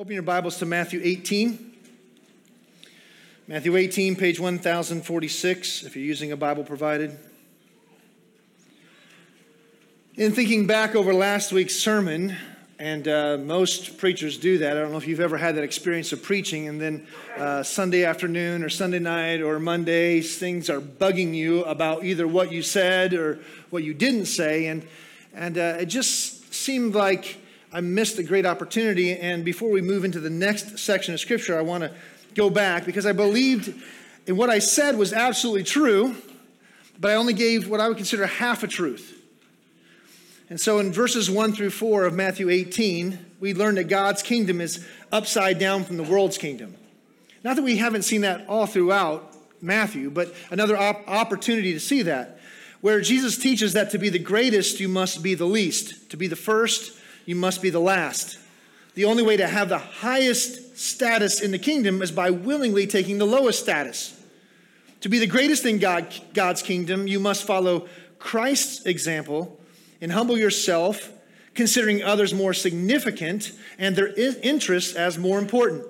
Open your Bibles to Matthew 18. Matthew 18, page 1046, if you're using a Bible provided. In thinking back over last week's sermon, and most preachers do that. I don't know if you've ever had that experience of preaching, and then Sunday afternoon or Sunday night or Monday, things are bugging you about either what you said or what you didn't say. And it just seemed like I missed a great opportunity. And before we move into the next section of Scripture, I want to go back because I believed in what I said was absolutely true, but I only gave what I would consider half a truth. And so in verses 1 through 4 of Matthew 18, we learn that God's kingdom is upside down from the world's kingdom. Not that we haven't seen that all throughout Matthew, but another opportunity to see that, where Jesus teaches that to be the greatest, you must be the least. To be the first, you must be the last. The only way to have the highest status in the kingdom is by willingly taking the lowest status. To be the greatest in God's kingdom, you must follow Christ's example and humble yourself, considering others more significant and their interests as more important.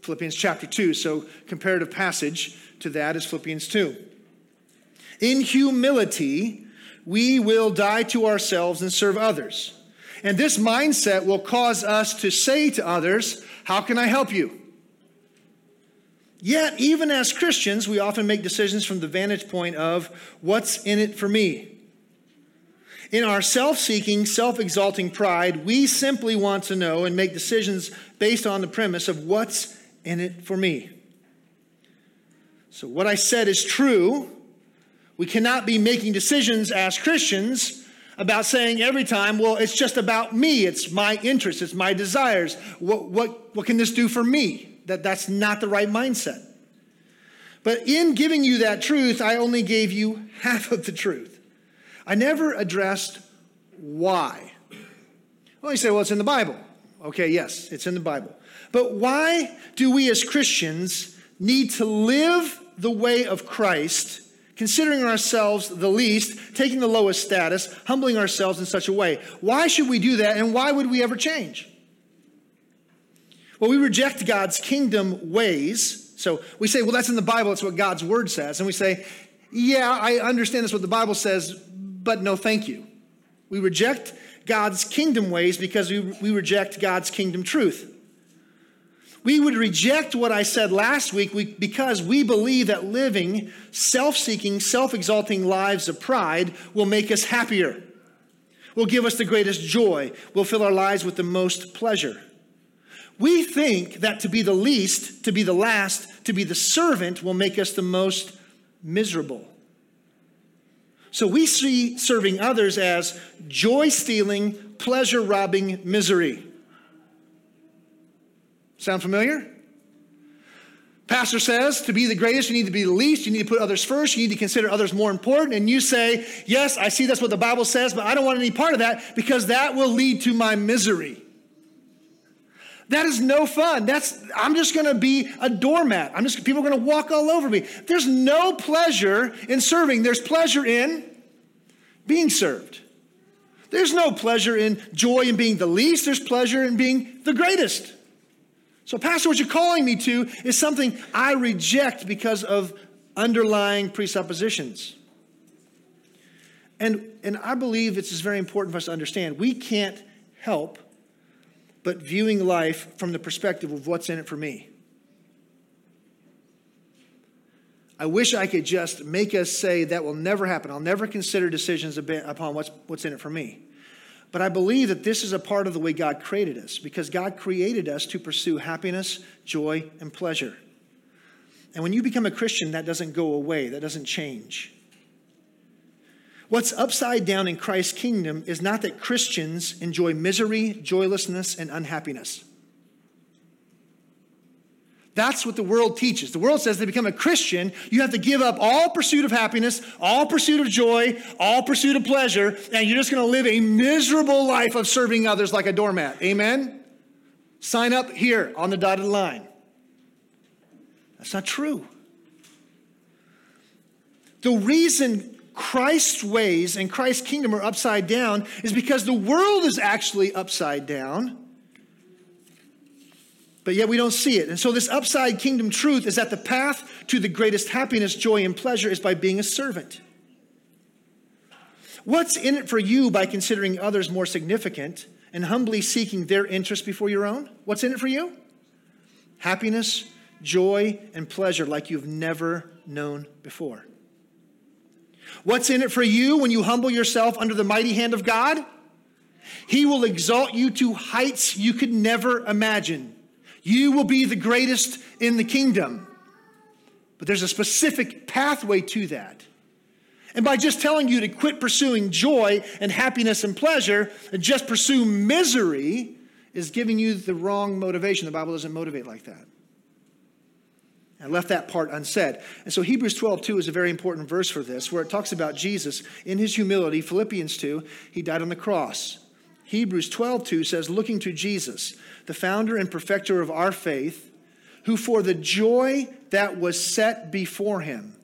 Philippians chapter 2, so comparative passage to that is Philippians 2. In humility, we will die to ourselves and serve others. And this mindset will cause us to say to others, "How can I help you?" Yet, even as Christians, we often make decisions from the vantage point of, "What's in it for me?" In our self-seeking, self-exalting pride, we simply want to know and make decisions based on the premise of what's in it for me. So what I said is true. We cannot be making decisions as Christians about saying every time, well, it's just about me. It's my interests. It's my desires. What can this do for me? That's not the right mindset. But in giving you that truth, I only gave you half of the truth. I never addressed why. Well, you say, well, it's in the Bible. Okay, yes, it's in the Bible. But why do we as Christians need to live the way of Christ, considering ourselves the least, taking the lowest status, humbling ourselves in such a way? Why should we do that, and why would we ever change? Well, we reject God's kingdom ways. So we say, well, that's in the Bible. That's what God's word says. And we say, yeah, I understand that's what the Bible says, but no thank you. We reject God's kingdom ways because we reject God's kingdom truth. We would reject what I said last week because we believe that living self-seeking, self-exalting lives of pride will make us happier, will give us the greatest joy, will fill our lives with the most pleasure. We think that to be the least, to be the last, to be the servant will make us the most miserable. So we see serving others as joy-stealing, pleasure-robbing misery. Sound familiar? Pastor says, to be the greatest, you need to be the least. You need to put others first. You need to consider others more important. And you say, yes, I see that's what the Bible says, but I don't want any part of that because that will lead to my misery. That is no fun. I'm just going to be a doormat. People are going to walk all over me. There's no pleasure in serving. There's pleasure in being served. There's no pleasure in joy in being the least. There's pleasure in being the greatest. So, Pastor, what you're calling me to is something I reject because of underlying presuppositions. And I believe this is very important for us to understand. We can't help but viewing life from the perspective of what's in it for me. I wish I could just make us say that will never happen. I'll never consider decisions upon what's in it for me. But I believe that this is a part of the way God created us, because God created us to pursue happiness, joy, and pleasure. And when you become a Christian, that doesn't go away. That doesn't change. What's upside down in Christ's kingdom is not that Christians enjoy misery, joylessness, and unhappiness. That's what the world teaches. The world says to become a Christian, you have to give up all pursuit of happiness, all pursuit of joy, all pursuit of pleasure, and you're just going to live a miserable life of serving others like a doormat. Amen? Sign up here on the dotted line. That's not true. The reason Christ's ways and Christ's kingdom are upside down is because the world is actually upside down. But yet we don't see it. And so this upside kingdom truth is that the path to the greatest happiness, joy, and pleasure is by being a servant. What's in it for you by considering others more significant and humbly seeking their interest before your own? What's in it for you? Happiness, joy, and pleasure like you've never known before. What's in it for you when you humble yourself under the mighty hand of God? He will exalt you to heights you could never imagine. You will be the greatest in the kingdom. But there's a specific pathway to that. And by just telling you to quit pursuing joy and happiness and pleasure and just pursue misery is giving you the wrong motivation. The Bible doesn't motivate like that. I left that part unsaid. And so Hebrews 12:2 is a very important verse for this, where it talks about Jesus in his humility. Philippians 2, he died on the cross. Hebrews 12:2 says, looking to Jesus, the founder and perfecter of our faith, who for the joy that was set before him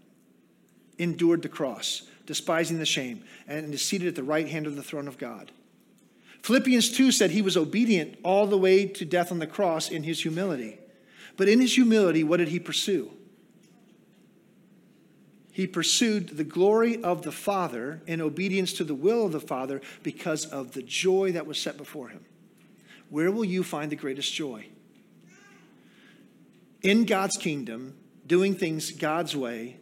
endured the cross, despising the shame, and is seated at the right hand of the throne of God. Philippians 2 said he was obedient all the way to death on the cross in his humility. But in his humility, what did he pursue? He pursued the glory of the Father in obedience to the will of the Father because of the joy that was set before him. Where will you find the greatest joy? In God's kingdom, doing things God's way,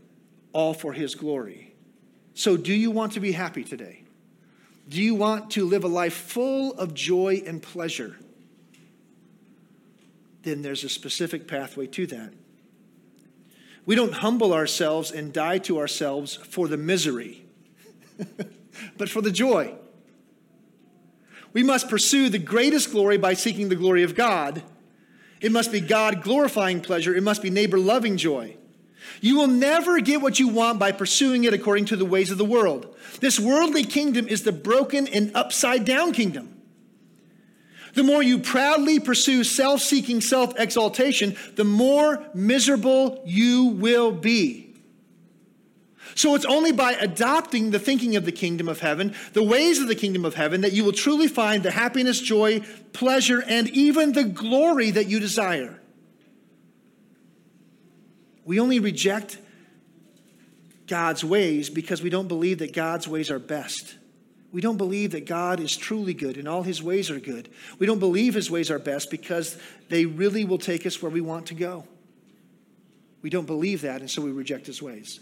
all for his glory. So do you want to be happy today? Do you want to live a life full of joy and pleasure? Then there's a specific pathway to that. We don't humble ourselves and die to ourselves for the misery, but for the joy. We must pursue the greatest glory by seeking the glory of God. It must be God-glorifying pleasure. It must be neighbor-loving joy. You will never get what you want by pursuing it according to the ways of the world. This worldly kingdom is the broken and upside-down kingdom. The more you proudly pursue self-seeking, self-exaltation, the more miserable you will be. So it's only by adopting the thinking of the kingdom of heaven, the ways of the kingdom of heaven, that you will truly find the happiness, joy, pleasure, and even the glory that you desire. We only reject God's ways because we don't believe that God's ways are best. We don't believe that God is truly good and all his ways are good. We don't believe his ways are best because they really will take us where we want to go. We don't believe that, and so we reject his ways.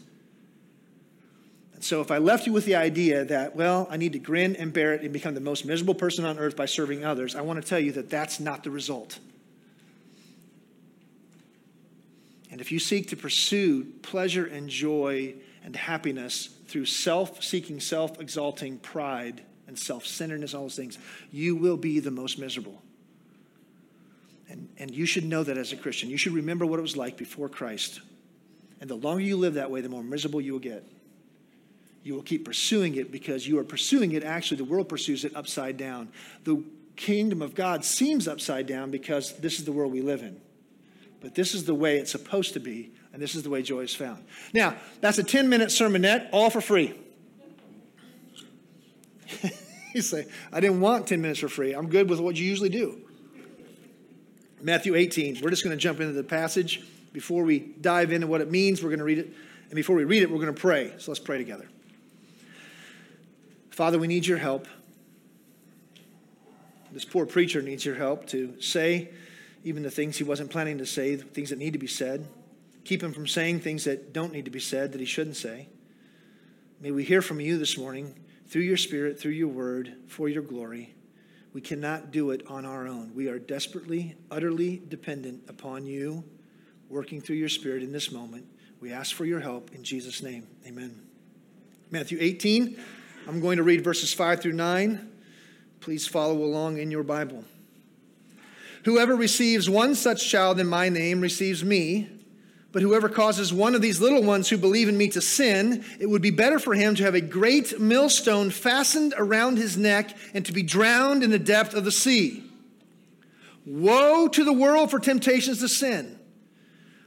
And so if I left you with the idea that, well, I need to grin and bear it and become the most miserable person on earth by serving others, I want to tell you that that's not the result. And if you seek to pursue pleasure and joy and happiness through self-seeking, self-exalting pride and self-centeredness, all those things, you will be the most miserable. And you should know that as a Christian. You should remember what it was like before Christ. And the longer you live that way, the more miserable you will get. You will keep pursuing it because you are pursuing it. Actually, the world pursues it upside down. The kingdom of God seems upside down because this is the world we live in. But this is the way it's supposed to be, and this is the way joy is found. Now, that's a 10-minute sermonette, all for free. You say, I didn't want 10 minutes for free. I'm good with what you usually do. Matthew 18. We're just going to jump into the passage. Before we dive into what it means, we're going to read it. And before we read it, we're going to pray. So let's pray together. Father, we need your help. This poor preacher needs your help to say even the things he wasn't planning to say, the things that need to be said. Keep him from saying things that don't need to be said, that he shouldn't say. May we hear from you this morning through your Spirit, through your word, for your glory. We cannot do it on our own. We are desperately, utterly dependent upon you, working through your Spirit in this moment. We ask for your help in Jesus' name. Amen. Matthew 18, I'm going to read verses 5 through 9. Please follow along in your Bible. Whoever receives one such child in my name receives me, but whoever causes one of these little ones who believe in me to sin, it would be better for him to have a great millstone fastened around his neck and to be drowned in the depth of the sea. Woe to the world for temptations to sin,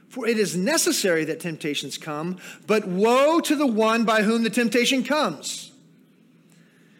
for it is necessary that temptations come, but woe to the one by whom the temptation comes.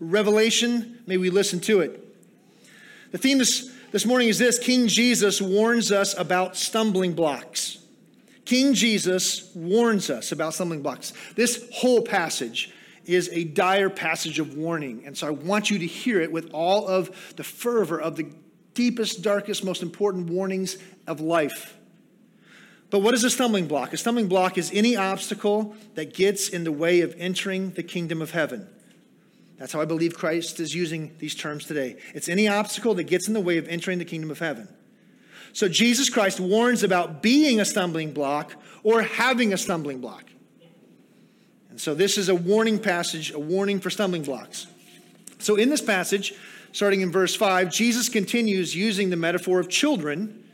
revelation. May we listen to it. The theme this morning is this: King Jesus warns us about stumbling blocks. King Jesus warns us about stumbling blocks. This whole passage is a dire passage of warning. And so I want you to hear it with all of the fervor of the deepest, darkest, most important warnings of life. But what is a stumbling block? A stumbling block is any obstacle that gets in the way of entering the kingdom of heaven. That's how I believe Christ is using these terms today. It's any obstacle that gets in the way of entering the kingdom of heaven. So Jesus Christ warns about being a stumbling block or having a stumbling block. And so this is a warning passage, a warning for stumbling blocks. So in this passage, starting in verse 5, Jesus continues using the metaphor of children,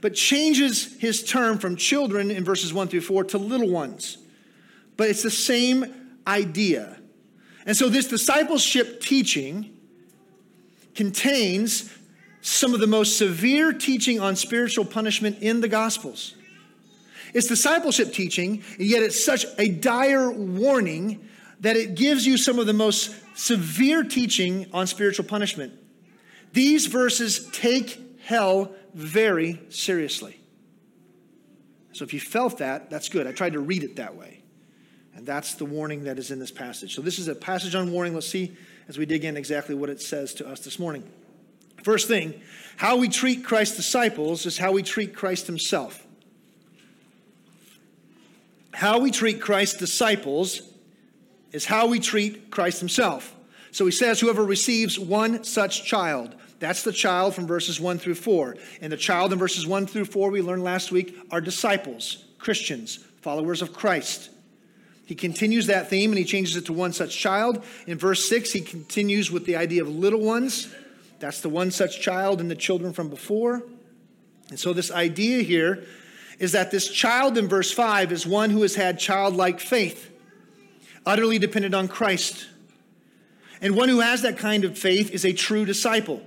but changes his term from children in verses 1 through 4 to little ones. But it's the same idea. And so this discipleship teaching contains some of the most severe teaching on spiritual punishment in the Gospels. It's discipleship teaching, and yet it's such a dire warning that it gives you some of the most severe teaching on spiritual punishment. These verses take hell very seriously. So if you felt that, that's good. I tried to read it that way. And that's the warning that is in this passage. So this is a passage on warning. Let's see as we dig in exactly what it says to us this morning. First thing, how we treat Christ's disciples is how we treat Christ himself. How we treat Christ's disciples is how we treat Christ himself. So he says, whoever receives one such child, that's the child from verses 1 through 4. And the child in verses 1 through 4, we learned last week, are disciples, Christians, followers of Christ. He continues that theme and he changes it to one such child. In verse 6, he continues with the idea of little ones. That's the one such child and the children from before. And so this idea here is that this child in verse 5 is one who has had childlike faith, utterly dependent on Christ. And one who has that kind of faith is a true disciple.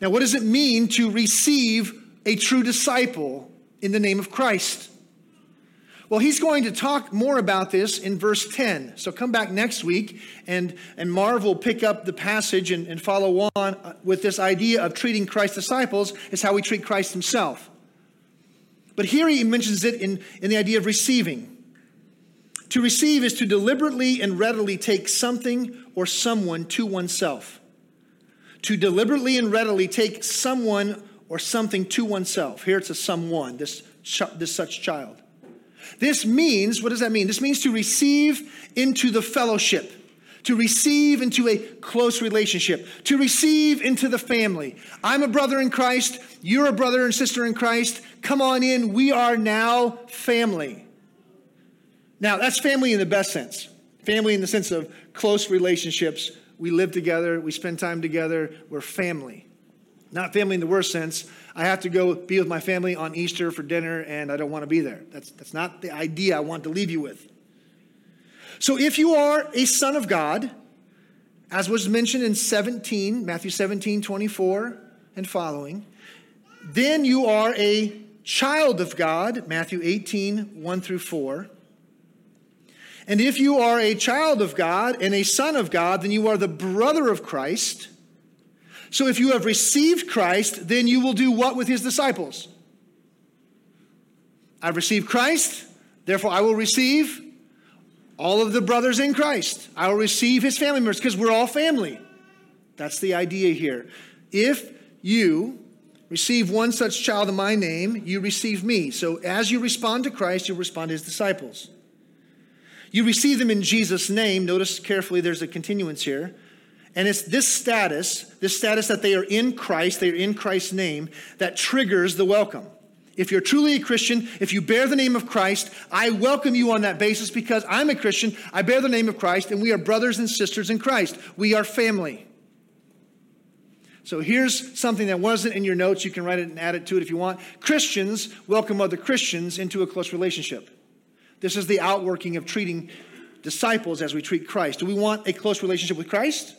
Now, what does it mean to receive a true disciple in the name of Christ? Well, he's going to talk more about this in verse 10. So come back next week, and Marv will pick up the passage and follow on with this idea of treating Christ's disciples is how we treat Christ himself. But here he mentions it in the idea of receiving. To receive is to deliberately and readily take something or someone to oneself. To deliberately and readily take someone or something to oneself. Here it's a someone, this such child. This means, what does that mean? This means to receive into the fellowship. To receive into a close relationship, to receive into the family. I'm a brother in Christ. You're a brother and sister in Christ. Come on in. We are now family. Now, that's family in the best sense. Family in the sense of close relationships. We live together. We spend time together. We're family. Not family in the worst sense. I have to go be with my family on Easter for dinner, and I don't want to be there. That's not the idea I want to leave you with. So if you are a son of God, as was mentioned in Matthew 17, 24 and following, then you are a child of God, Matthew 18, 1 through 4. And if you are a child of God and a son of God, then you are the brother of Christ. So if you have received Christ, then you will do what with his disciples? I've received Christ, therefore I will receive all of the brothers in Christ. I will receive his family members because we're all family. That's the idea here. If you receive one such child in my name, you receive me. So as you respond to Christ, you respond to his disciples. You receive them in Jesus' name. Notice carefully there's a continuance here. And it's this status that they are in Christ, they are in Christ's name, that triggers the welcome. If you're truly a Christian, if you bear the name of Christ, I welcome you on that basis because I'm a Christian, I bear the name of Christ, and we are brothers and sisters in Christ. We are family. So here's something that wasn't in your notes. You can write it and add it to it if you want. Christians welcome other Christians into a close relationship. This is the outworking of treating disciples as we treat Christ. Do we want a close relationship with Christ?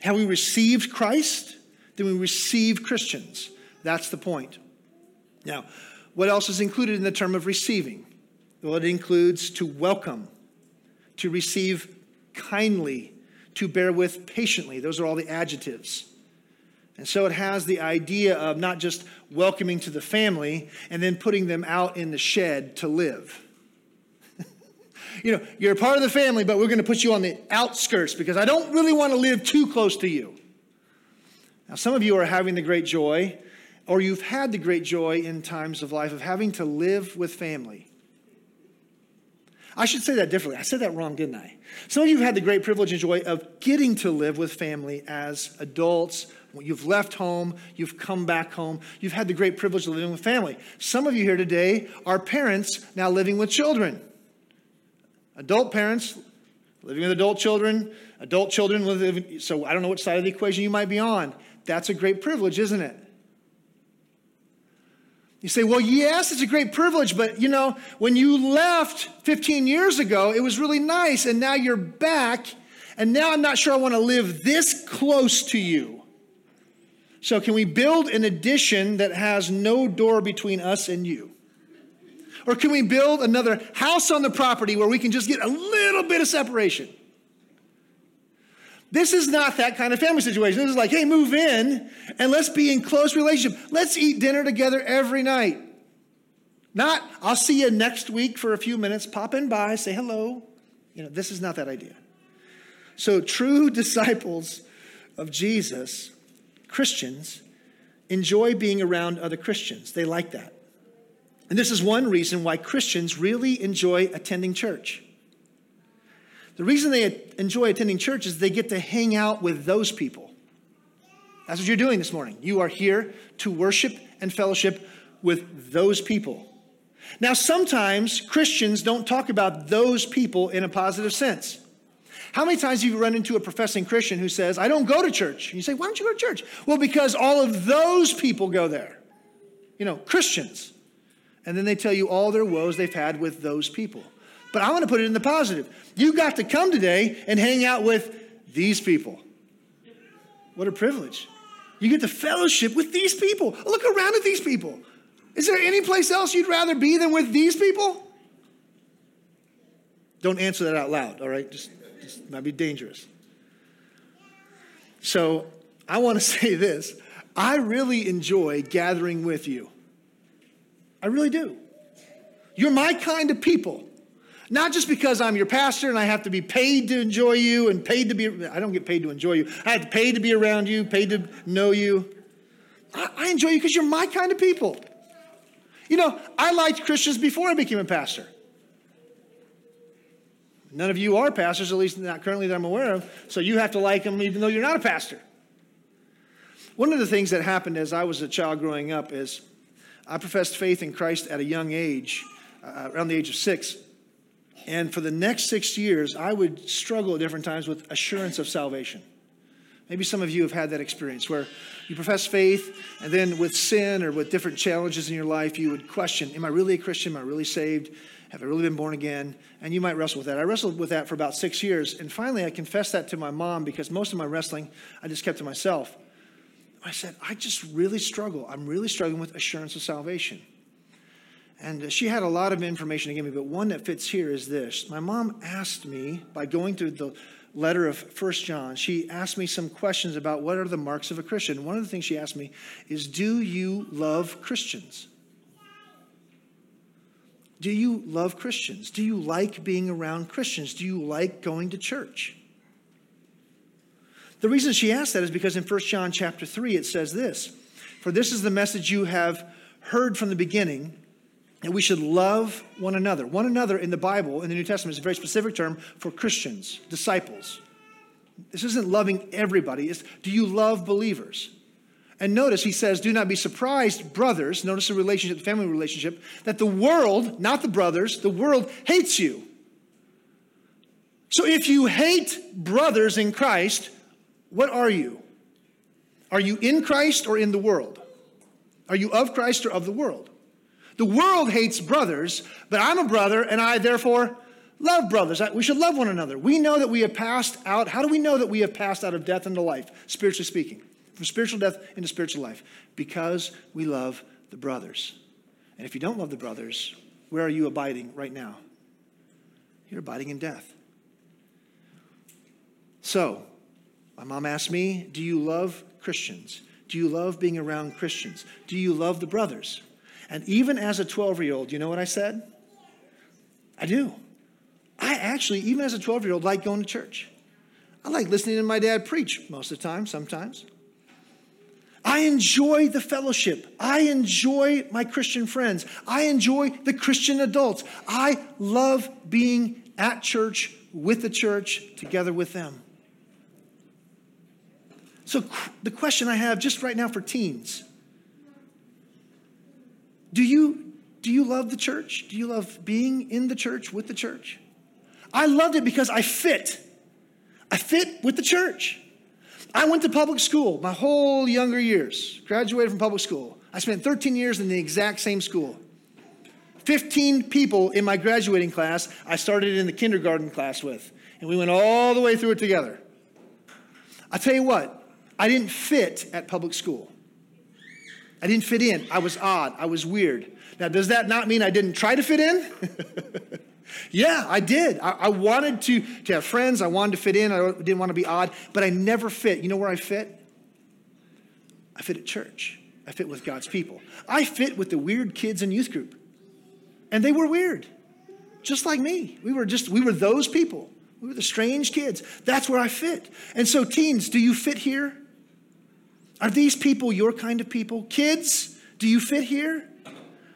Have we received Christ? Then we receive Christians. That's the point. Now, what else is included in the term of receiving? Well, it includes to welcome, to receive kindly, to bear with patiently. Those are all the adjectives. And so it has the idea of not just welcoming to the family and then putting them out in the shed to live. You know, you're a part of the family, but we're going to put you on the outskirts because I don't really want to live too close to you. Now, some of you are having the great joy, or you've had the great joy in times of life of having to live with family. I should say that differently. I said that wrong, didn't I? Some of you have had the great privilege and joy of getting to live with family as adults. You've left home. You've come back home. You've had the great privilege of living with family. Some of you here today are parents now living with children. Adult parents living with adult children living. So I don't know which side of the equation you might be on. That's a great privilege, isn't it? You say, well, yes, it's a great privilege, but, you know, when you left 15 years ago, it was really nice, and now you're back, and now I'm not sure I want to live this close to you. So can we build an addition that has no door between us and you? Or can we build another house on the property where we can just get a little bit of separation? This is not that kind of family situation. This is like, hey, move in and let's be in close relationship. Let's eat dinner together every night. Not, I'll see you next week for a few minutes. Pop in by, say hello. You know, this is not that idea. So true disciples of Jesus, Christians, enjoy being around other Christians. They like that. And this is one reason why Christians really enjoy attending church. The reason they enjoy attending church is they get to hang out with those people. That's what you're doing this morning. You are here to worship and fellowship with those people. Now, sometimes Christians don't talk about those people in a positive sense. How many times have you run into a professing Christian who says, I don't go to church? And you say, why don't you go to church? Well, because all of those people go there. You know, Christians. And then they tell you all their woes they've had with those people. But I want to put it in the positive. You got to come today and hang out with these people. What a privilege. You get to fellowship with these people. Look around at these people. Is there any place else you'd rather be than with these people? Don't answer that out loud, all right? Just might be dangerous. So I want to say this. I really enjoy gathering with you. I really do. You're my kind of people. Not just because I'm your pastor and I have to be paid to enjoy you and paid to be, I don't get paid to enjoy you. I have to pay to be around you, paid to know you. I enjoy you because you're my kind of people. You know, I liked Christians before I became a pastor. None of you are pastors, at least not currently that I'm aware of. So you have to like them even though you're not a pastor. One of the things that happened as I was a child growing up is I professed faith in Christ at a young age, around the age of 6. And for the next 6 years, I would struggle at different times with assurance of salvation. Maybe some of you have had that experience where you profess faith, and then with sin or with different challenges in your life, you would question, am I really a Christian? Am I really saved? Have I really been born again? And you might wrestle with that. I wrestled with that for about 6 years. And finally, I confessed that to my mom because most of my wrestling, I just kept to myself. I said, I just really struggle. I'm really struggling with assurance of salvation. And she had a lot of information to give me, but one that fits here is this. My mom asked me, by going through the letter of 1 John, she asked me some questions about what are the marks of a Christian. One of the things she asked me is, do you love Christians? Do you love Christians? Do you like being around Christians? Do you like going to church? The reason she asked that is because in 1 John chapter 3, it says this, for this is the message you have heard from the beginning, and we should love one another. One another in the Bible, in the New Testament, is a very specific term for Christians, disciples. This isn't loving everybody. It's do you love believers? And notice he says, do not be surprised, brothers. Notice the relationship, the family relationship, that the world, not the brothers, the world hates you. So if you hate brothers in Christ, what are you? Are you in Christ or in the world? Are you of Christ or of the world? The world hates brothers, but I'm a brother, and I therefore love brothers. We should love one another. We know that we have passed out. How do we know that we have passed out of death into life, spiritually speaking? From spiritual death into spiritual life. Because we love the brothers. And if you don't love the brothers, where are you abiding right now? You're abiding in death. So, my mom asked me, do you love Christians? Do you love being around Christians? Do you love the brothers? And even as a 12-year-old, you know what I said? I do. I actually, even as a 12-year-old, like going to church. I like listening to my dad preach most of the time, sometimes. I enjoy the fellowship. I enjoy my Christian friends. I enjoy the Christian adults. I love being at church, with the church, together with them. So the question I have just right now for teens, do you love the church? Do you love being in the church, with the church? I loved it because I fit. I fit with the church. I went to public school my whole younger years, graduated from public school. I spent 13 years in the exact same school. 15 people in my graduating class I started in the kindergarten class with, and we went all the way through it together. I tell you what, I didn't fit at public school. I didn't fit in. I was odd. I was weird. Now, does that not mean I didn't try to fit in? Yeah, I did. I wanted to have friends. I wanted to fit in. I didn't want to be odd, but I never fit. You know where I fit? I fit at church. I fit with God's people. I fit with the weird kids in youth group. And they were weird, just like me. We were those people. We were the strange kids. That's where I fit. And so teens, do you fit here? Are these people your kind of people? Kids, do you fit here?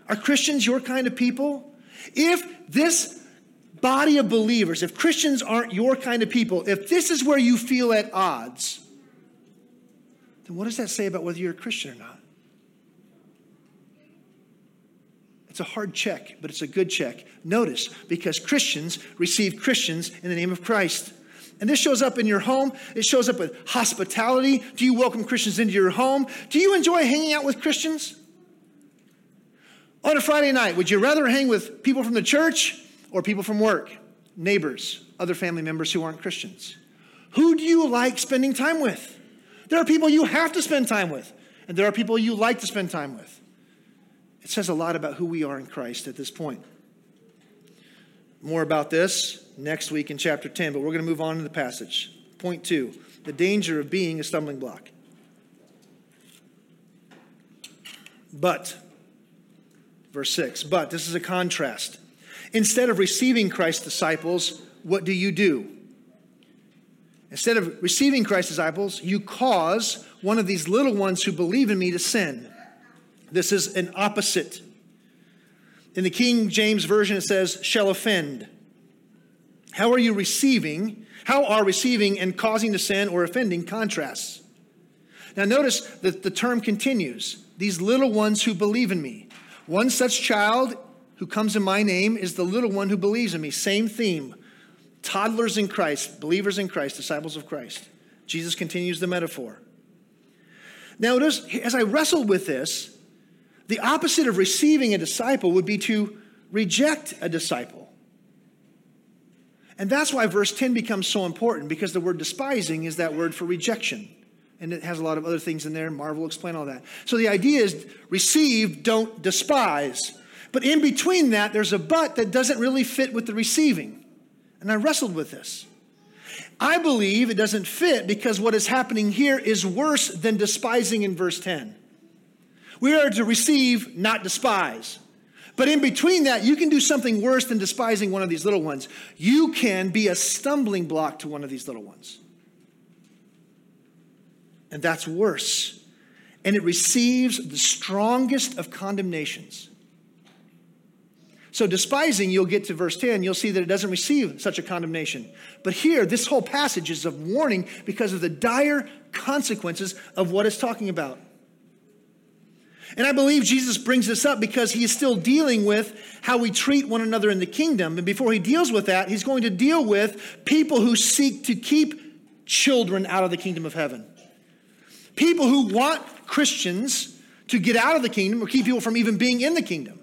Are Christians your kind of people? If this body of believers, if Christians aren't your kind of people, if this is where you feel at odds, then what does that say about whether you're a Christian or not? It's a hard check, but it's a good check. Notice, because Christians receive Christians in the name of Christ. And this shows up in your home. It shows up in hospitality. Do you welcome Christians into your home? Do you enjoy hanging out with Christians? On a Friday night, would you rather hang with people from the church or people from work, neighbors, other family members who aren't Christians? Who do you like spending time with? There are people you have to spend time with, and there are people you like to spend time with. It says a lot about who we are in Christ at this point. More about this next week in chapter 10, but we're going to move on to the passage. Point 2, the danger of being a stumbling block. But... Verse 6, but this is a contrast. Instead of receiving Christ's disciples, what do you do? Instead of receiving Christ's disciples, you cause one of these little ones who believe in me to sin. This is an opposite. In the King James Version, it says, shall offend. How are you receiving? How are receiving and causing to sin or offending contrasts? Now notice that the term continues. These little ones who believe in me. One such child who comes in my name is the little one who believes in me. Same theme. Toddlers in Christ, believers in Christ, disciples of Christ. Jesus continues the metaphor. Now, as I wrestled with this, the opposite of receiving a disciple would be to reject a disciple. And that's why verse 10 becomes so important, because the word despising is that word for rejection. And it has a lot of other things in there. Marv will explain all that. So the idea is receive, don't despise. But in between that, there's a but that doesn't really fit with the receiving. And I wrestled with this. I believe it doesn't fit because what is happening here is worse than despising in verse 10. We are to receive, not despise. But in between that, you can do something worse than despising one of these little ones. You can be a stumbling block to one of these little ones. And that's worse. And it receives the strongest of condemnations. So despising, you'll get to verse 10, you'll see that it doesn't receive such a condemnation. But here, this whole passage is of warning because of the dire consequences of what it's talking about. And I believe Jesus brings this up because he is still dealing with how we treat one another in the kingdom. And before he deals with that, he's going to deal with people who seek to keep children out of the kingdom of heaven. People who want Christians to get out of the kingdom or keep people from even being in the kingdom.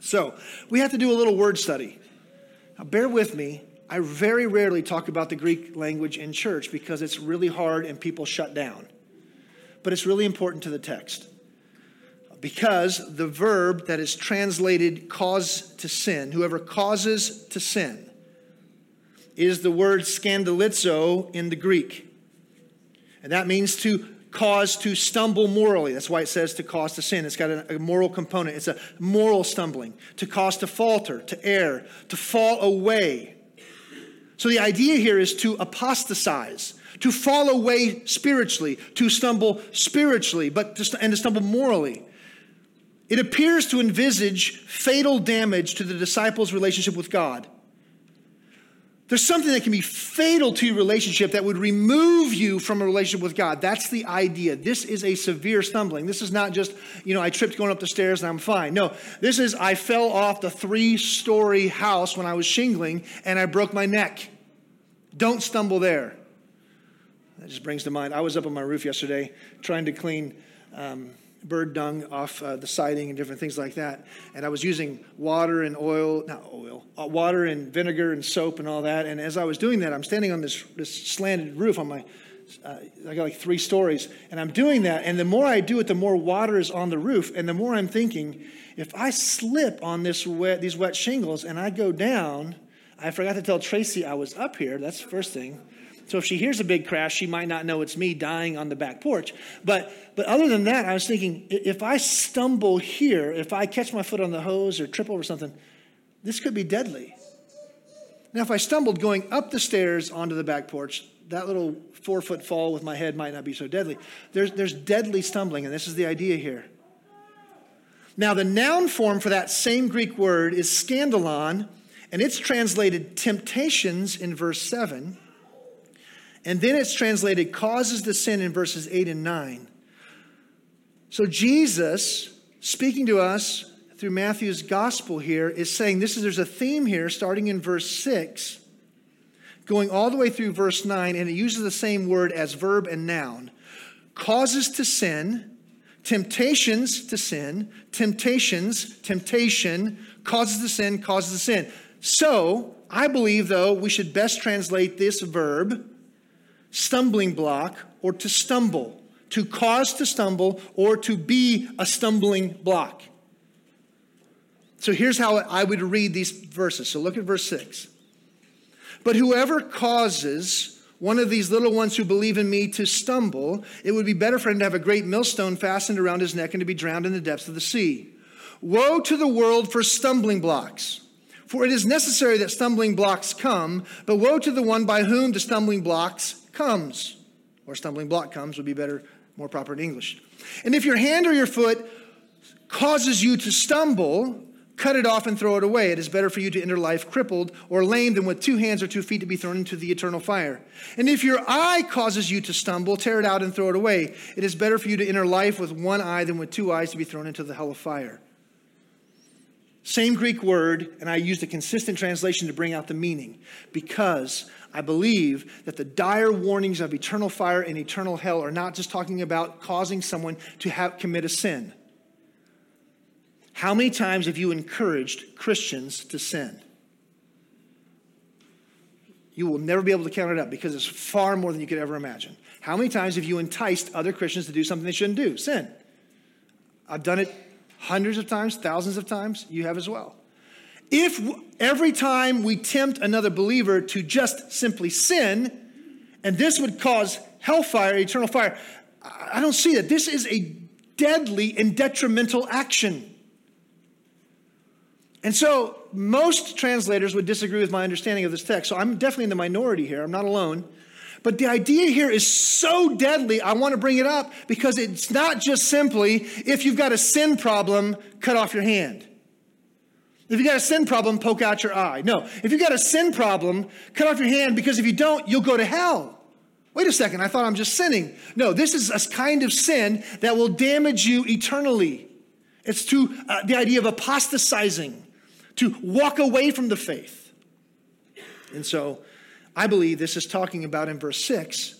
So we have to do a little word study. Now bear with me. I very rarely talk about the Greek language in church because it's really hard and people shut down. But it's really important to the text. Because the verb that is translated cause to sin, whoever causes to sin, is the word scandalizo in the Greek. And that means to cause to stumble morally. That's why it says to cause to sin. It's got a moral component. It's a moral stumbling. To cause to falter, to err, to fall away. So the idea here is to apostatize, to fall away spiritually, to stumble spiritually, and to stumble morally. It appears to envisage fatal damage to the disciples' relationship with God. There's something that can be fatal to your relationship that would remove you from a relationship with God. That's the idea. This is a severe stumbling. This is not just, I tripped going up the stairs and I'm fine. No, this is I fell off the 3-story house when I was shingling and I broke my neck. Don't stumble there. That just brings to mind, I was up on my roof yesterday trying to clean bird dung off the siding and different things like that. And I was using water and vinegar and soap and all that. And as I was doing that, I'm standing on this slanted roof on my, I got like 3 stories. And I'm doing that. And the more I do it, the more water is on the roof. And the more I'm thinking, if I slip on these wet shingles and I go down, I forgot to tell Tracy I was up here. That's the first thing. So if she hears a big crash, she might not know it's me dying on the back porch. But other than that, I was thinking, if I stumble here, if I catch my foot on the hose or trip over something, this could be deadly. Now, if I stumbled going up the stairs onto the back porch, that little 4-foot fall with my head might not be so deadly. There's deadly stumbling, and this is the idea here. Now, the noun form for that same Greek word is scandalon, and it's translated temptations in verse 7. And then it's translated causes to sin in verses 8 and 9. So Jesus, speaking to us through Matthew's gospel here, is saying there's a theme here starting in verse 6, going all the way through verse 9, and it uses the same word as verb and noun. Causes to sin, temptations to sin, temptations, temptation, causes to sin, causes to sin. So I believe, though, we should best translate this verb, stumbling block, or to stumble, to cause to stumble, or to be a stumbling block. So here's how I would read these verses. So look at verse 6. But whoever causes one of these little ones who believe in me to stumble, it would be better for him to have a great millstone fastened around his neck and to be drowned in the depths of the sea. Woe to the world for stumbling blocks! For it is necessary that stumbling blocks come, but woe to the one by whom the stumbling blocks comes, or stumbling block comes would be better, more proper in English. And if your hand or your foot causes you to stumble, cut it off and throw it away. It is better for you to enter life crippled or lame than with 2 hands or 2 feet to be thrown into the eternal fire. And if your eye causes you to stumble, tear it out and throw it away. It is better for you to enter life with 1 eye than with 2 eyes to be thrown into the hell of fire. Same Greek word, and I used a consistent translation to bring out the meaning because I believe that the dire warnings of eternal fire and eternal hell are not just talking about causing someone to commit a sin. How many times have you encouraged Christians to sin? You will never be able to count it up because it's far more than you could ever imagine. How many times have you enticed other Christians to do something they shouldn't do? Sin. I've done it hundreds of times, thousands of times. You have as well. If every time we tempt another believer to just simply sin, and this would cause hellfire, eternal fire, I don't see that. This is a deadly and detrimental action. And so most translators would disagree with my understanding of this text. So I'm definitely in the minority here. I'm not alone. But the idea here is so deadly, I want to bring it up because it's not just simply, if you've got a sin problem, cut off your hand. If you got a sin problem, poke out your eye. No, if you got a sin problem, cut off your hand because if you don't, you'll go to hell. Wait a second, I thought I'm just sinning. No, this is a kind of sin that will damage you eternally. It's to the idea of apostatizing, to walk away from the faith. And so I believe this is talking about in verse 6,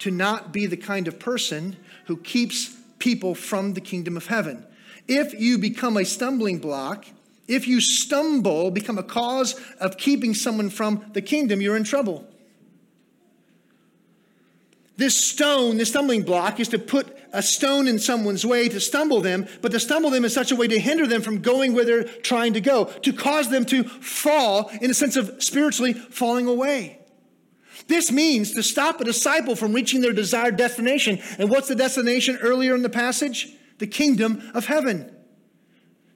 to not be the kind of person who keeps people from the kingdom of heaven. If you become a stumbling block, if you stumble, become a cause of keeping someone from the kingdom, you're in trouble. This stone, this stumbling block, is to put a stone in someone's way to stumble them, but to stumble them in such a way to hinder them from going where they're trying to go, to cause them to fall in a sense of spiritually falling away. This means to stop a disciple from reaching their desired destination. And what's the destination earlier in the passage? The kingdom of heaven.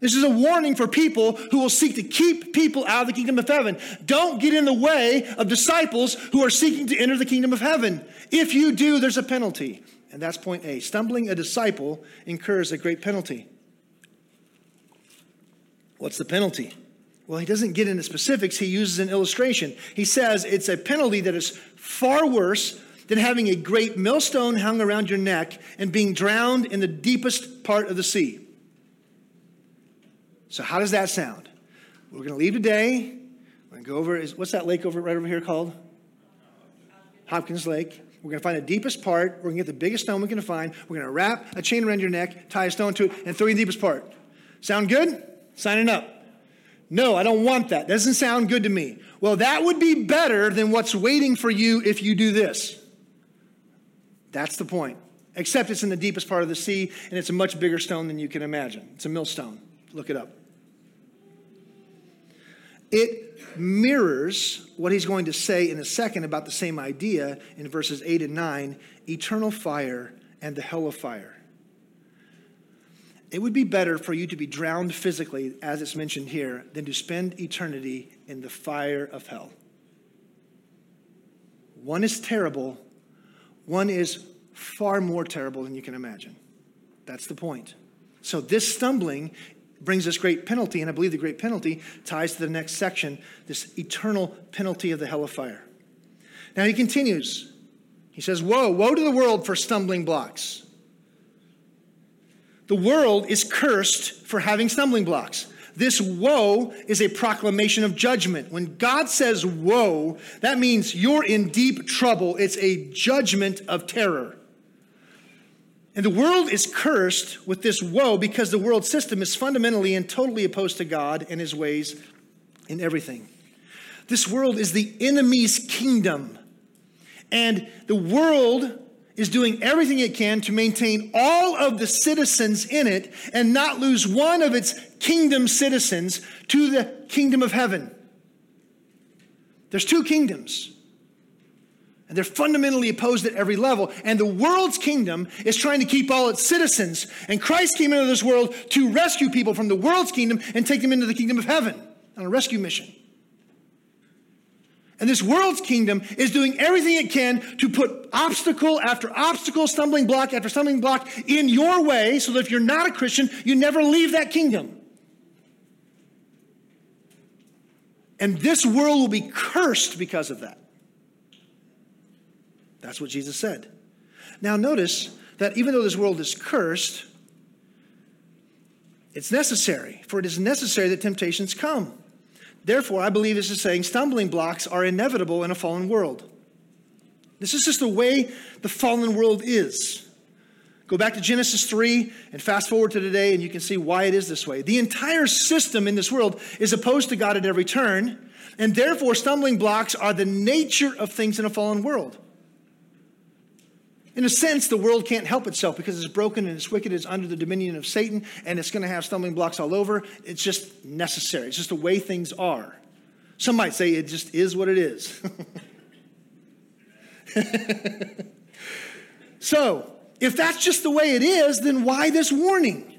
This is a warning for people who will seek to keep people out of the kingdom of heaven. Don't get in the way of disciples who are seeking to enter the kingdom of heaven. If you do, there's a penalty. And that's point A. Stumbling a disciple incurs a great penalty. What's the penalty? Well, he doesn't get into specifics. He uses an illustration. He says it's a penalty that is far worse than having a great millstone hung around your neck and being drowned in the deepest part of the sea. So how does that sound? We're going to leave today. We're going to go over, what's that lake over right over here called? Hopkins Lake. We're going to find the deepest part. We're going to get the biggest stone we can find. We're going to wrap a chain around your neck, tie a stone to it, and throw you in the deepest part. Sound good? Signing up. No, I don't want that. Doesn't sound good to me. Well, that would be better than what's waiting for you if you do this. That's the point. Except it's in the deepest part of the sea, and it's a much bigger stone than you can imagine. It's a millstone. Look it up. It mirrors what he's going to say in a second about the same idea in verses 8 and 9, eternal fire and the hell of fire. It would be better for you to be drowned physically, as it's mentioned here, than to spend eternity in the fire of hell. One is terrible. One is far more terrible than you can imagine. That's the point. So this stumbling brings this great penalty, and I believe the great penalty ties to the next section, this eternal penalty of the hell of fire. Now he continues. He says, woe to the world for stumbling blocks. The world is cursed for having stumbling blocks. This woe is a proclamation of judgment. When God says woe, that means you're in deep trouble. It's a judgment of terror. And the world is cursed with this woe because the world system is fundamentally and totally opposed to God and his ways in everything. This world is the enemy's kingdom. And the world is doing everything it can to maintain all of the citizens in it and not lose one of its kingdom citizens to the kingdom of heaven. There's two kingdoms. And they're fundamentally opposed at every level. And the world's kingdom is trying to keep all its citizens. And Christ came into this world to rescue people from the world's kingdom and take them into the kingdom of heaven on a rescue mission. And this world's kingdom is doing everything it can to put obstacle after obstacle, stumbling block after stumbling block in your way so that if you're not a Christian, you never leave that kingdom. And this world will be cursed because of that. That's what Jesus said. Now notice that even though this world is cursed, it's necessary, for it is necessary that temptations come. Therefore, I believe this is saying stumbling blocks are inevitable in a fallen world. This is just the way the fallen world is. Go back to Genesis 3 and fast forward to today and you can see why it is this way. The entire system in this world is opposed to God at every turn, and therefore stumbling blocks are the nature of things in a fallen world. In a sense, the world can't help itself because it's broken and it's wicked. It's under the dominion of Satan, and it's going to have stumbling blocks all over. It's just necessary. It's just the way things are. Some might say it just is what it is. So, if that's just the way it is, then why this warning?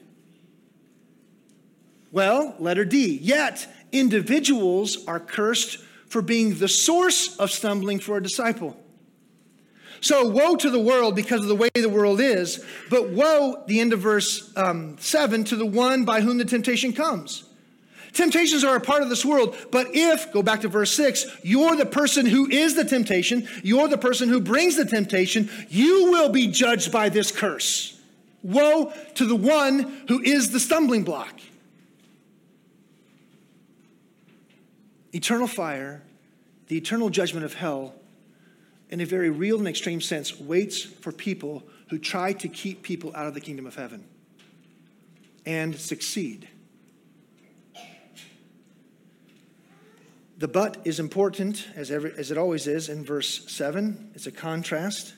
Well, letter D. Yet, individuals are cursed for being the source of stumbling for a disciple. So woe to the world because of the way the world is, but woe, the end of verse 7, to the one by whom the temptation comes. Temptations are a part of this world, but if, go back to verse 6, you're the person who is the temptation, you're the person who brings the temptation, you will be judged by this curse. Woe to the one who is the stumbling block. Eternal fire, the eternal judgment of hell, in a very real and extreme sense, waits for people who try to keep people out of the kingdom of heaven and succeed. The but is important, as it always is, in verse 7. It's a contrast.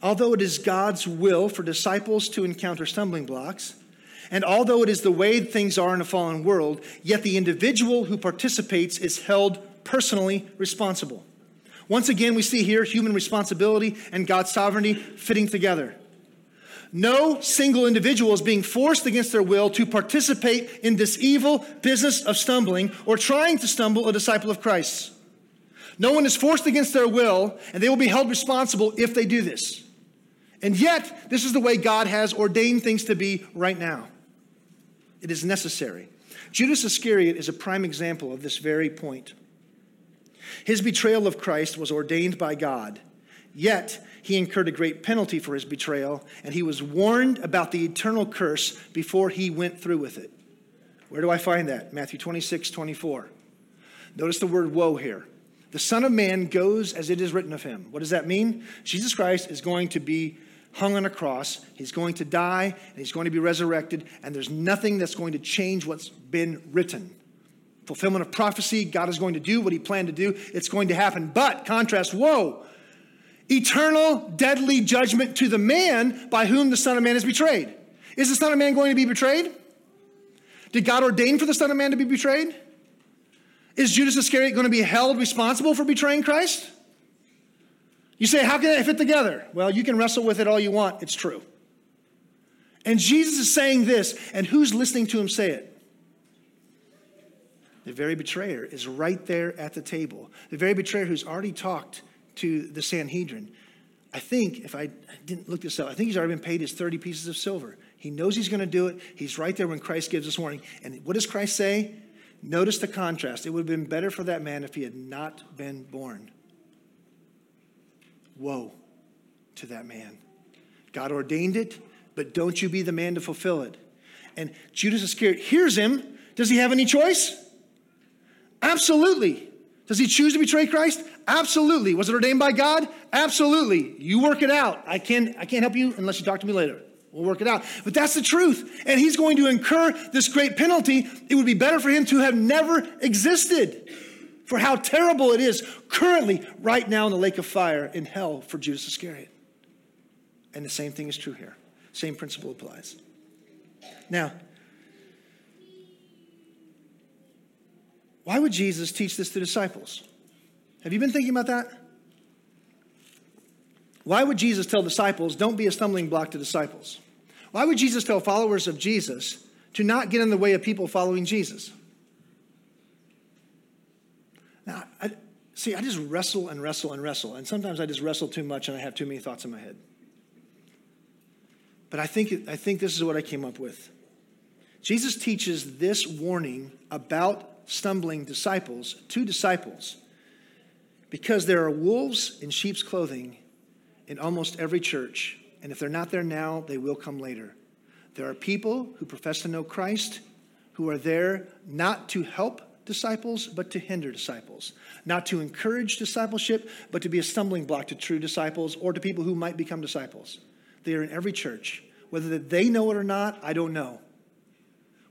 Although it is God's will for disciples to encounter stumbling blocks, and although it is the way things are in a fallen world, yet the individual who participates is held personally responsible. Once again, we see here human responsibility and God's sovereignty fitting together. No single individual is being forced against their will to participate in this evil business of stumbling or trying to stumble a disciple of Christ. No one is forced against their will, and they will be held responsible if they do this. And yet, this is the way God has ordained things to be right now. It is necessary. Judas Iscariot is a prime example of this very point. His betrayal of Christ was ordained by God. Yet, he incurred a great penalty for his betrayal, and he was warned about the eternal curse before he went through with it. Where do I find that? Matthew 26:24. Notice the word woe here. The Son of Man goes as it is written of him. What does that mean? Jesus Christ is going to be hung on a cross. He's going to die, and he's going to be resurrected, and there's nothing that's going to change what's been written. Fulfillment of prophecy, God is going to do what he planned to do. It's going to happen. But, contrast, woe! Eternal, deadly judgment to the man by whom the Son of Man is betrayed. Is the Son of Man going to be betrayed? Did God ordain for the Son of Man to be betrayed? Is Judas Iscariot going to be held responsible for betraying Christ? You say, how can that fit together? Well, you can wrestle with it all you want. It's true. And Jesus is saying this, and who's listening to him say it? The very betrayer is right there at the table. The very betrayer who's already talked to the Sanhedrin. I think, if I didn't look this up, I think he's already been paid his 30 pieces of silver. He knows he's going to do it. He's right there when Christ gives us warning. And what does Christ say? Notice the contrast. It would have been better for that man if he had not been born. Woe to that man. God ordained it, but don't you be the man to fulfill it. And Judas Iscariot hears him. Does he have any choice? Absolutely. Does he choose to betray Christ? Absolutely. Was it ordained by God? Absolutely. You work it out. I can't help you unless you talk to me later. We'll work it out. But that's the truth. And he's going to incur this great penalty. It would be better for him to have never existed, for how terrible it is currently right now in the lake of fire in hell for Judas Iscariot. And the same thing is true here. Same principle applies. Now, why would Jesus teach this to disciples? Have you been thinking about that? Why would Jesus tell disciples, don't be a stumbling block to disciples? Why would Jesus tell followers of Jesus to not get in the way of people following Jesus? Now, I just wrestle. And sometimes I just wrestle too much and I have too many thoughts in my head. But I think this is what I came up with. Jesus teaches this warning about stumbling disciples to disciples because there are wolves in sheep's clothing in almost every church, and if they're not there now, they will come later. There are people who profess to know Christ who are there not to help disciples, but to hinder disciples, not to encourage discipleship, but to be a stumbling block to true disciples or to people who might become disciples. They are in every church. Whether they know it or not, I don't know.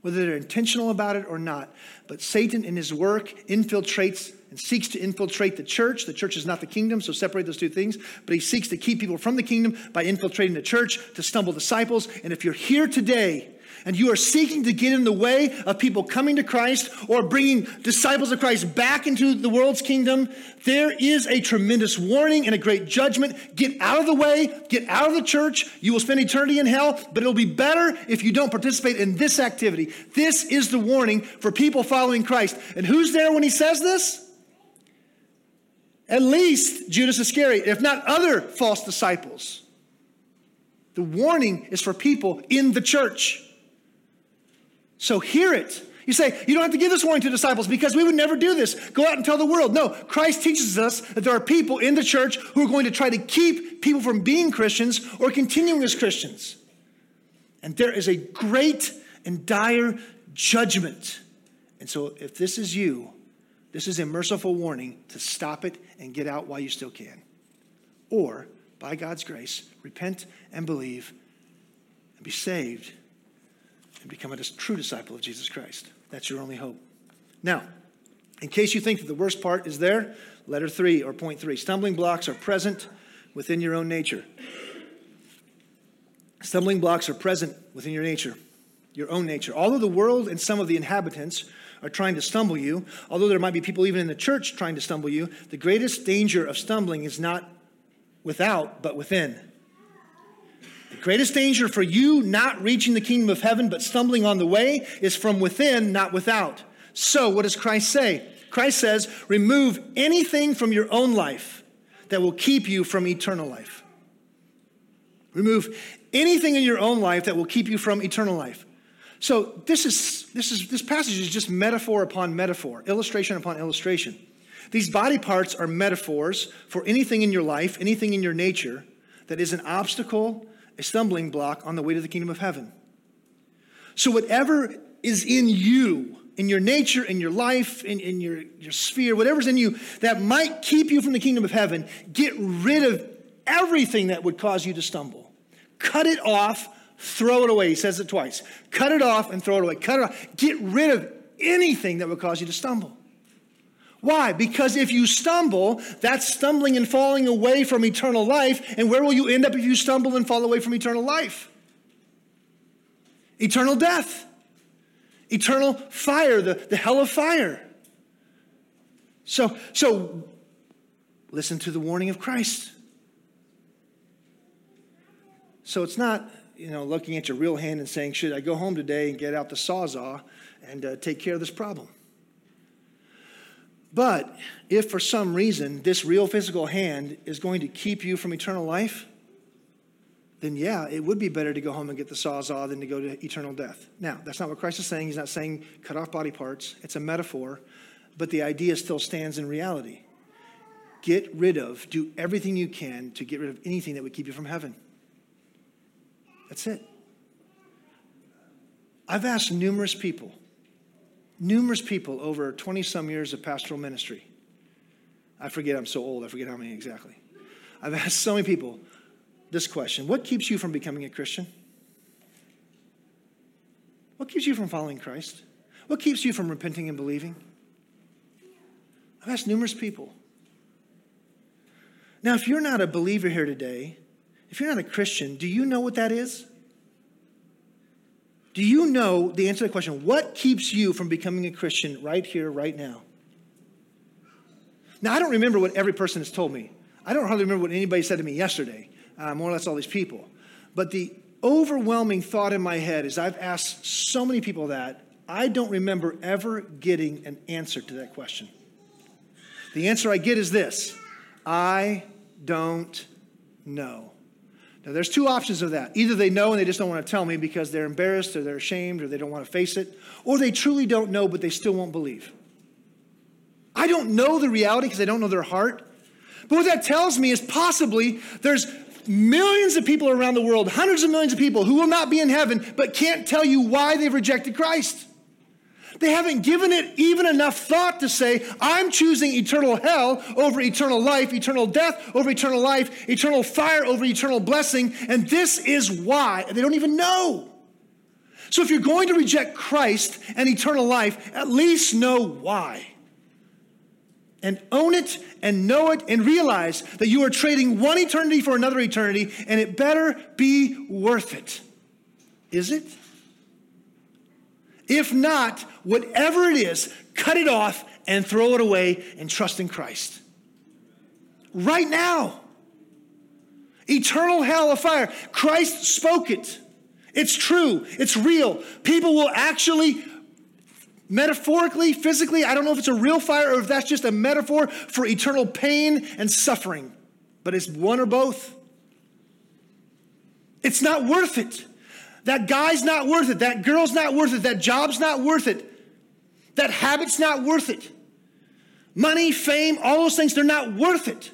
Whether they're intentional about it or not. But Satan in his work infiltrates and seeks to infiltrate the church. The church is not the kingdom, so separate those two things. But he seeks to keep people from the kingdom by infiltrating the church to stumble disciples. And if you're here today and you are seeking to get in the way of people coming to Christ or bringing disciples of Christ back into the world's kingdom, there is a tremendous warning and a great judgment. Get out of the way. Get out of the church. You will spend eternity in hell, but it'll be better if you don't participate in this activity. This is the warning for people following Christ. And who's there when he says this? At least Judas Iscariot, if not other false disciples. The warning is for people in the church. So hear it. You say, you don't have to give this warning to disciples because we would never do this. Go out and tell the world. No, Christ teaches us that there are people in the church who are going to try to keep people from being Christians or continuing as Christians. And there is a great and dire judgment. And so if this is you, This is a merciful warning to stop it and get out while you still can. Or, by God's grace, repent and believe and be saved and become a true disciple of Jesus Christ. That's your only hope. Now, in case you think that the worst part is there, letter 3 or point 3, stumbling blocks are present within your own nature. Stumbling blocks are present within your nature, your own nature. Although the world and some of the inhabitants are trying to stumble you, although there might be people even in the church trying to stumble you, the greatest danger of stumbling is not without, but within. The greatest danger for you not reaching the kingdom of heaven, but stumbling on the way, is from within, not without. So what does Christ say? Christ says, remove anything from your own life that will keep you from eternal life. Remove anything in your own life that will keep you from eternal life. So this passage is just metaphor upon metaphor, illustration upon illustration. These body parts are metaphors for anything in your life, anything in your nature that is an obstacle, a stumbling block on the way to the kingdom of heaven. So whatever is in you, in your nature, in your life, in your sphere, whatever's in you that might keep you from the kingdom of heaven, get rid of everything that would cause you to stumble. Cut it off, throw it away. He says it twice. Cut it off and throw it away. Cut it off. Get rid of anything that would cause you to stumble. Why? Because if you stumble, that's stumbling and falling away from eternal life. And where will you end up if you stumble and fall away from eternal life? Eternal death. Eternal fire, the hell of fire. So listen to the warning of Christ. So it's not, looking at your real hand and saying, should I go home today and get out the sawzall and take care of this problem? But if for some reason this real physical hand is going to keep you from eternal life, then yeah, it would be better to go home and get the sawzall than to go to eternal death. Now, that's not what Christ is saying. He's not saying cut off body parts. It's a metaphor, but the idea still stands in reality. Do everything you can to get rid of anything that would keep you from heaven. That's it. I've asked numerous people over 20-some years of pastoral ministry. I forget, I'm so old, I forget how many exactly. I've asked so many people this question: what keeps you from becoming a Christian? What keeps you from following Christ? What keeps you from repenting and believing? I've asked numerous people. Now, if you're not a believer here today, if you're not a Christian, do you know what that is? Do you know the answer to the question, what keeps you from becoming a Christian right here, right now? Now, I don't remember what every person has told me. I don't hardly remember what anybody said to me yesterday, more or less all these people. But the overwhelming thought in my head is I've asked so many people that I don't remember ever getting an answer to that question. The answer I get is this: I don't know. Now, there's two options of that. Either they know and they just don't want to tell me because they're embarrassed or they're ashamed or they don't want to face it, or they truly don't know, but they still won't believe. I don't know the reality because I don't know their heart. But what that tells me is possibly there's millions of people around the world, hundreds of millions of people who will not be in heaven, but can't tell you why they've rejected Christ. They haven't given it even enough thought to say, I'm choosing eternal hell over eternal life, eternal death over eternal life, eternal fire over eternal blessing, and this is why. They don't even know. So if you're going to reject Christ and eternal life, at least know why. And own it and know it and realize that you are trading one eternity for another eternity, and it better be worth it. Is it? If not, whatever it is, cut it off and throw it away and trust in Christ. Right now. Eternal hell of fire. Christ spoke it. It's true. It's real. People will actually, metaphorically, physically, I don't know if it's a real fire or if that's just a metaphor for eternal pain and suffering. But it's one or both. It's not worth it. That guy's not worth it. That girl's not worth it. That job's not worth it. That habit's not worth it. Money, fame, all those things, they're not worth it.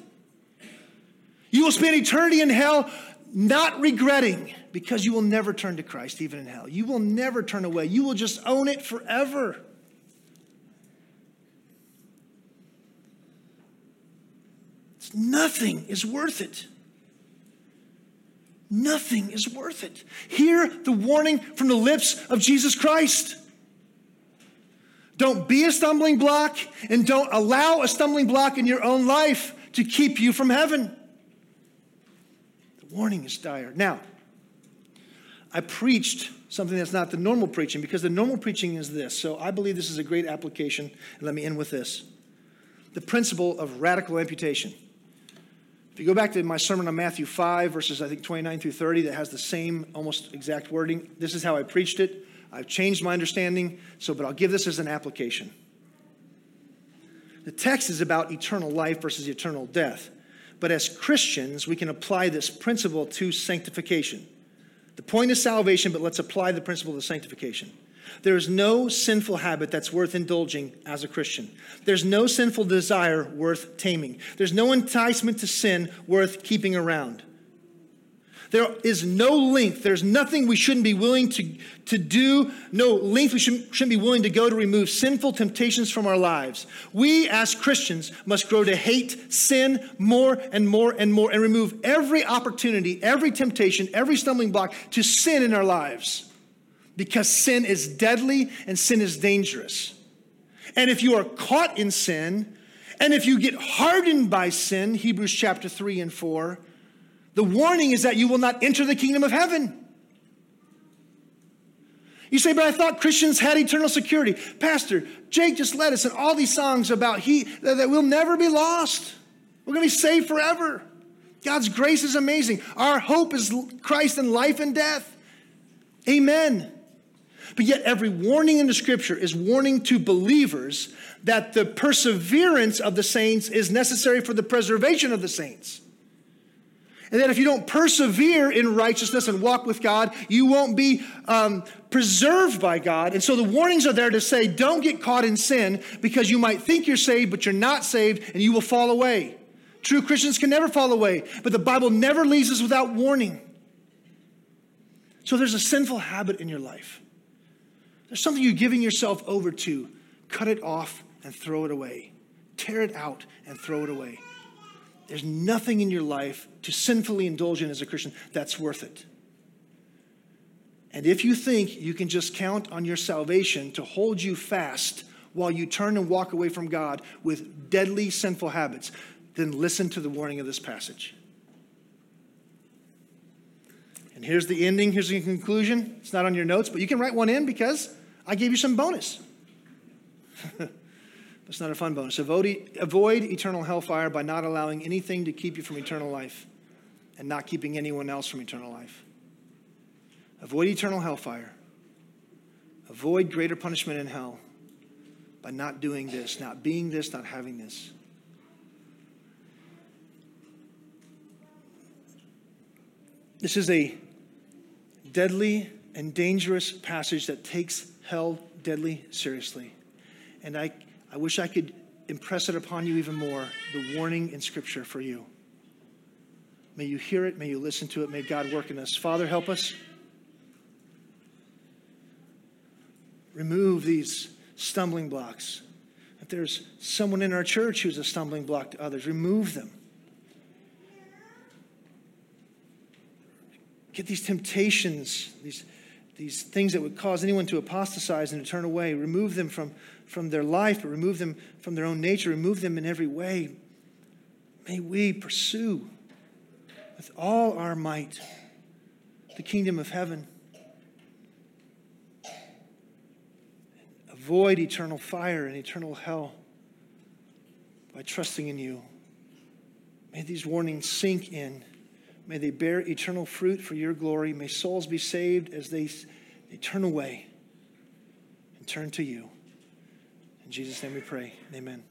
You will spend eternity in hell not regretting, because you will never turn to Christ even in hell. You will never turn away. You will just own it forever. Nothing is worth it. Nothing is worth it. Hear the warning from the lips of Jesus Christ. Don't be a stumbling block, and don't allow a stumbling block in your own life to keep you from heaven. The warning is dire. Now, I preached something that's not the normal preaching, because the normal preaching is this. So I believe this is a great application. And let me end with this. The principle of radical amputation. If you go back to my sermon on Matthew 5, verses, I think, 29 through 30, that has the same almost exact wording. This is how I preached it. I've changed my understanding, but I'll give this as an application. The text is about eternal life versus eternal death. But as Christians, we can apply this principle to sanctification. The point is salvation, but let's apply the principle to sanctification. There is no sinful habit that's worth indulging as a Christian. There's no sinful desire worth taming. There's no enticement to sin worth keeping around. There is no length. There's nothing we shouldn't be willing to do. No length we shouldn't be willing to go to remove sinful temptations from our lives. We as Christians must grow to hate sin more and more and more, and remove every opportunity, every temptation, every stumbling block to sin in our lives. Because sin is deadly and sin is dangerous. And if you are caught in sin, and if you get hardened by sin, Hebrews chapter 3 and 4, the warning is that you will not enter the kingdom of heaven. You say, but I thought Christians had eternal security. Pastor, Jake just led us in all these songs about that we'll never be lost. We're going to be saved forever. God's grace is amazing. Our hope is Christ in life and death. Amen. But yet every warning in the scripture is warning to believers that the perseverance of the saints is necessary for the preservation of the saints. And that if you don't persevere in righteousness and walk with God, you won't be preserved by God. And so the warnings are there to say, don't get caught in sin, because you might think you're saved, but you're not saved, and you will fall away. True Christians can never fall away, but the Bible never leaves us without warning. So there's a sinful habit in your life. There's something you're giving yourself over to. Cut it off and throw it away. Tear it out and throw it away. There's nothing in your life to sinfully indulge in as a Christian that's worth it. And if you think you can just count on your salvation to hold you fast while you turn and walk away from God with deadly sinful habits, then listen to the warning of this passage. And here's the ending. Here's the conclusion. It's not on your notes, but you can write one in, because I gave you some bonus. That's not a fun bonus. Avoid eternal hellfire by not allowing anything to keep you from eternal life, and not keeping anyone else from eternal life. Avoid eternal hellfire. Avoid greater punishment in hell by not doing this, not being this, not having this. This is a deadly and dangerous passage that takes hell deadly seriously. And I wish I could impress it upon you even more, the warning in Scripture for you. May you hear it. May you listen to it. May God work in us. Father, help us. Remove these stumbling blocks. If there's someone in our church who's a stumbling block to others, remove them. Get these temptations, these things that would cause anyone to apostatize and to turn away. Remove them from their life, but remove them from their own nature. Remove them in every way. May we pursue with all our might the kingdom of heaven. Avoid eternal fire and eternal hell by trusting in you. May these warnings sink in. May they bear eternal fruit for your glory. May souls be saved as they turn away and turn to you. In Jesus' name we pray. Amen.